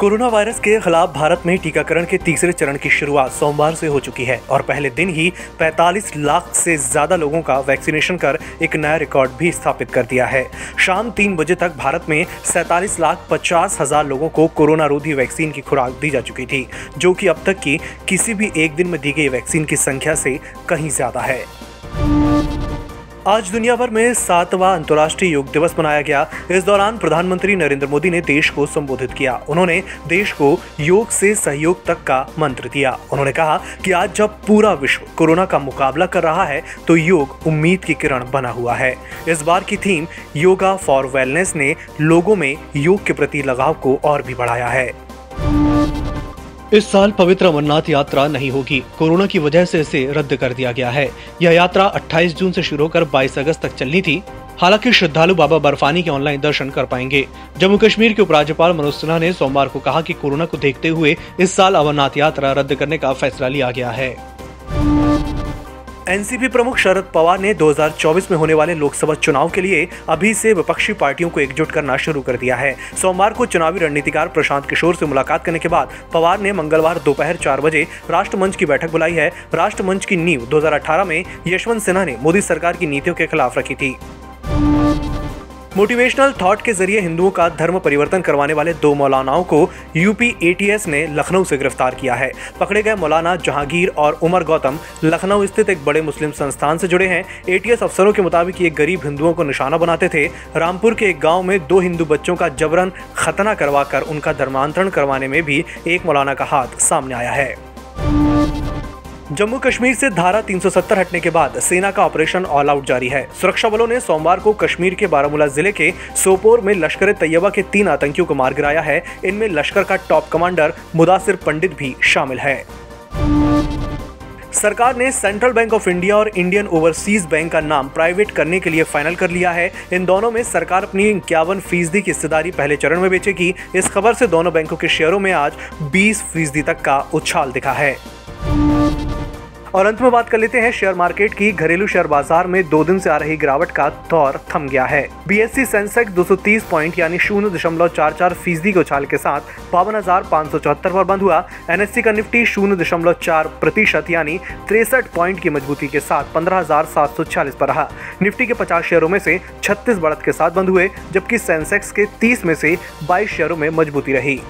Corona virus के खिलाफ भारत में टीकाकरण के तीसरे चरण की शुरुआत सोमवार से हो चुकी है और पहले दिन ही 45 लाख से ज्यादा लोगों का वैक्सीनेशन कर एक नया रिकॉर्ड भी स्थापित कर दिया है। शाम 3 बजे तक भारत में 47,50,000 लोगों को कोरोना रोधी वैक्सीन की खुराक दी जा चुकी थी, जो कि अब तक की किसी भी एक दिन में दी गई वैक्सीन की संख्या से कहीं ज्यादा है। आज दुनिया भर में 7वां अंतर्राष्ट्रीय योग दिवस मनाया गया। इस दौरान प्रधानमंत्री नरेंद्र मोदी ने देश को संबोधित किया। उन्होंने देश को योग से सहयोग तक का मंत्र दिया। उन्होंने कहा कि आज जब पूरा विश्व कोरोना का मुकाबला कर रहा है तो योग उम्मीद की किरण बना हुआ है। इस बार की थीम योगा फॉर वेलनेस ने लोगों में योग के प्रति लगाव को और भी बढ़ाया है। इस साल पवित्र अमरनाथ यात्रा नहीं होगी। कोरोना की वजह से इसे रद्द कर दिया गया है। यह यात्रा 28 जून से शुरू होकर 22 अगस्त तक चलनी थी। हालांकि श्रद्धालु बाबा बर्फानी के ऑनलाइन दर्शन कर पाएंगे। जम्मू कश्मीर के उपराज्यपाल मनोज सिन्हा ने सोमवार को कहा कि कोरोना को देखते हुए इस साल अमरनाथ यात्रा रद्द करने का फैसला लिया गया है। एनसीपी प्रमुख शरद पवार ने 2024 में होने वाले लोकसभा चुनाव के लिए अभी से विपक्षी पार्टियों को एकजुट करना शुरू कर दिया है। सोमवार को चुनावी रणनीतिकार प्रशांत किशोर से मुलाकात करने के बाद पवार ने मंगलवार दोपहर 4 बजे राष्ट्र मंच की बैठक बुलाई है। राष्ट्र मंच की नींव 2018 में यशवंत सिन्हा ने मोदी सरकार की नीतियों के खिलाफ रखी थी। मोटिवेशनल थॉट के जरिए हिंदुओं का धर्म परिवर्तन करवाने वाले 2 मौलानाओं को यूपी एटीएस ने लखनऊ से गिरफ्तार किया है। पकड़े गए मौलाना जहांगीर और उमर गौतम लखनऊ स्थित एक बड़े मुस्लिम संस्थान से जुड़े हैं। एटीएस अफसरों के मुताबिक ये गरीब हिंदुओं को निशाना बनाते थे। रामपुर के एक गांव में 2 हिंदू बच्चों का जबरन खतना करवाकर उनका धर्मांतरण करवाने में भी एक मौलाना का हाथ सामने आया है। जम्मू कश्मीर से धारा 370 हटने के बाद सेना का ऑपरेशन ऑल आउट जारी है। सुरक्षा बलों ने सोमवार को कश्मीर के बारामूला जिले के सोपोर में लश्कर-ए-तैयबा के 3 आतंकियों को मार गिराया है। इनमें लश्कर का टॉप कमांडर मुदासिर पंडित भी शामिल है। सरकार ने सेंट्रल बैंक ऑफ इंडिया और इंडियन ओवरसीज बैंक का नाम प्राइवेट करने के लिए फाइनल कर लिया है। इन दोनों में सरकार अपनी 51% की हिस्सेदारी पहले चरण में बेचेगी। इस खबर से दोनों बैंकों के शेयरों में आज 20% तक का उछाल दिखा है। और अंत में बात कर लेते हैं शेयर मार्केट की। घरेलू शेयर बाजार में 2 दिन से आ रही गिरावट का दौर थम गया है। बीएसई सेंसेक्स 230 पॉइंट यानी 0.44% के उछाल के साथ 52,574 पर बंद हुआ। एनएससी का निफ्टी 0.4% यानी 63 पॉइंट की मजबूती के साथ 15,746 पर रहा। निफ्टी के 50 शेयरों में से 36 बढ़त के साथ बंद हुए, जबकि सेंसेक्स के 30 में से 22 शेयरों में मजबूती रही।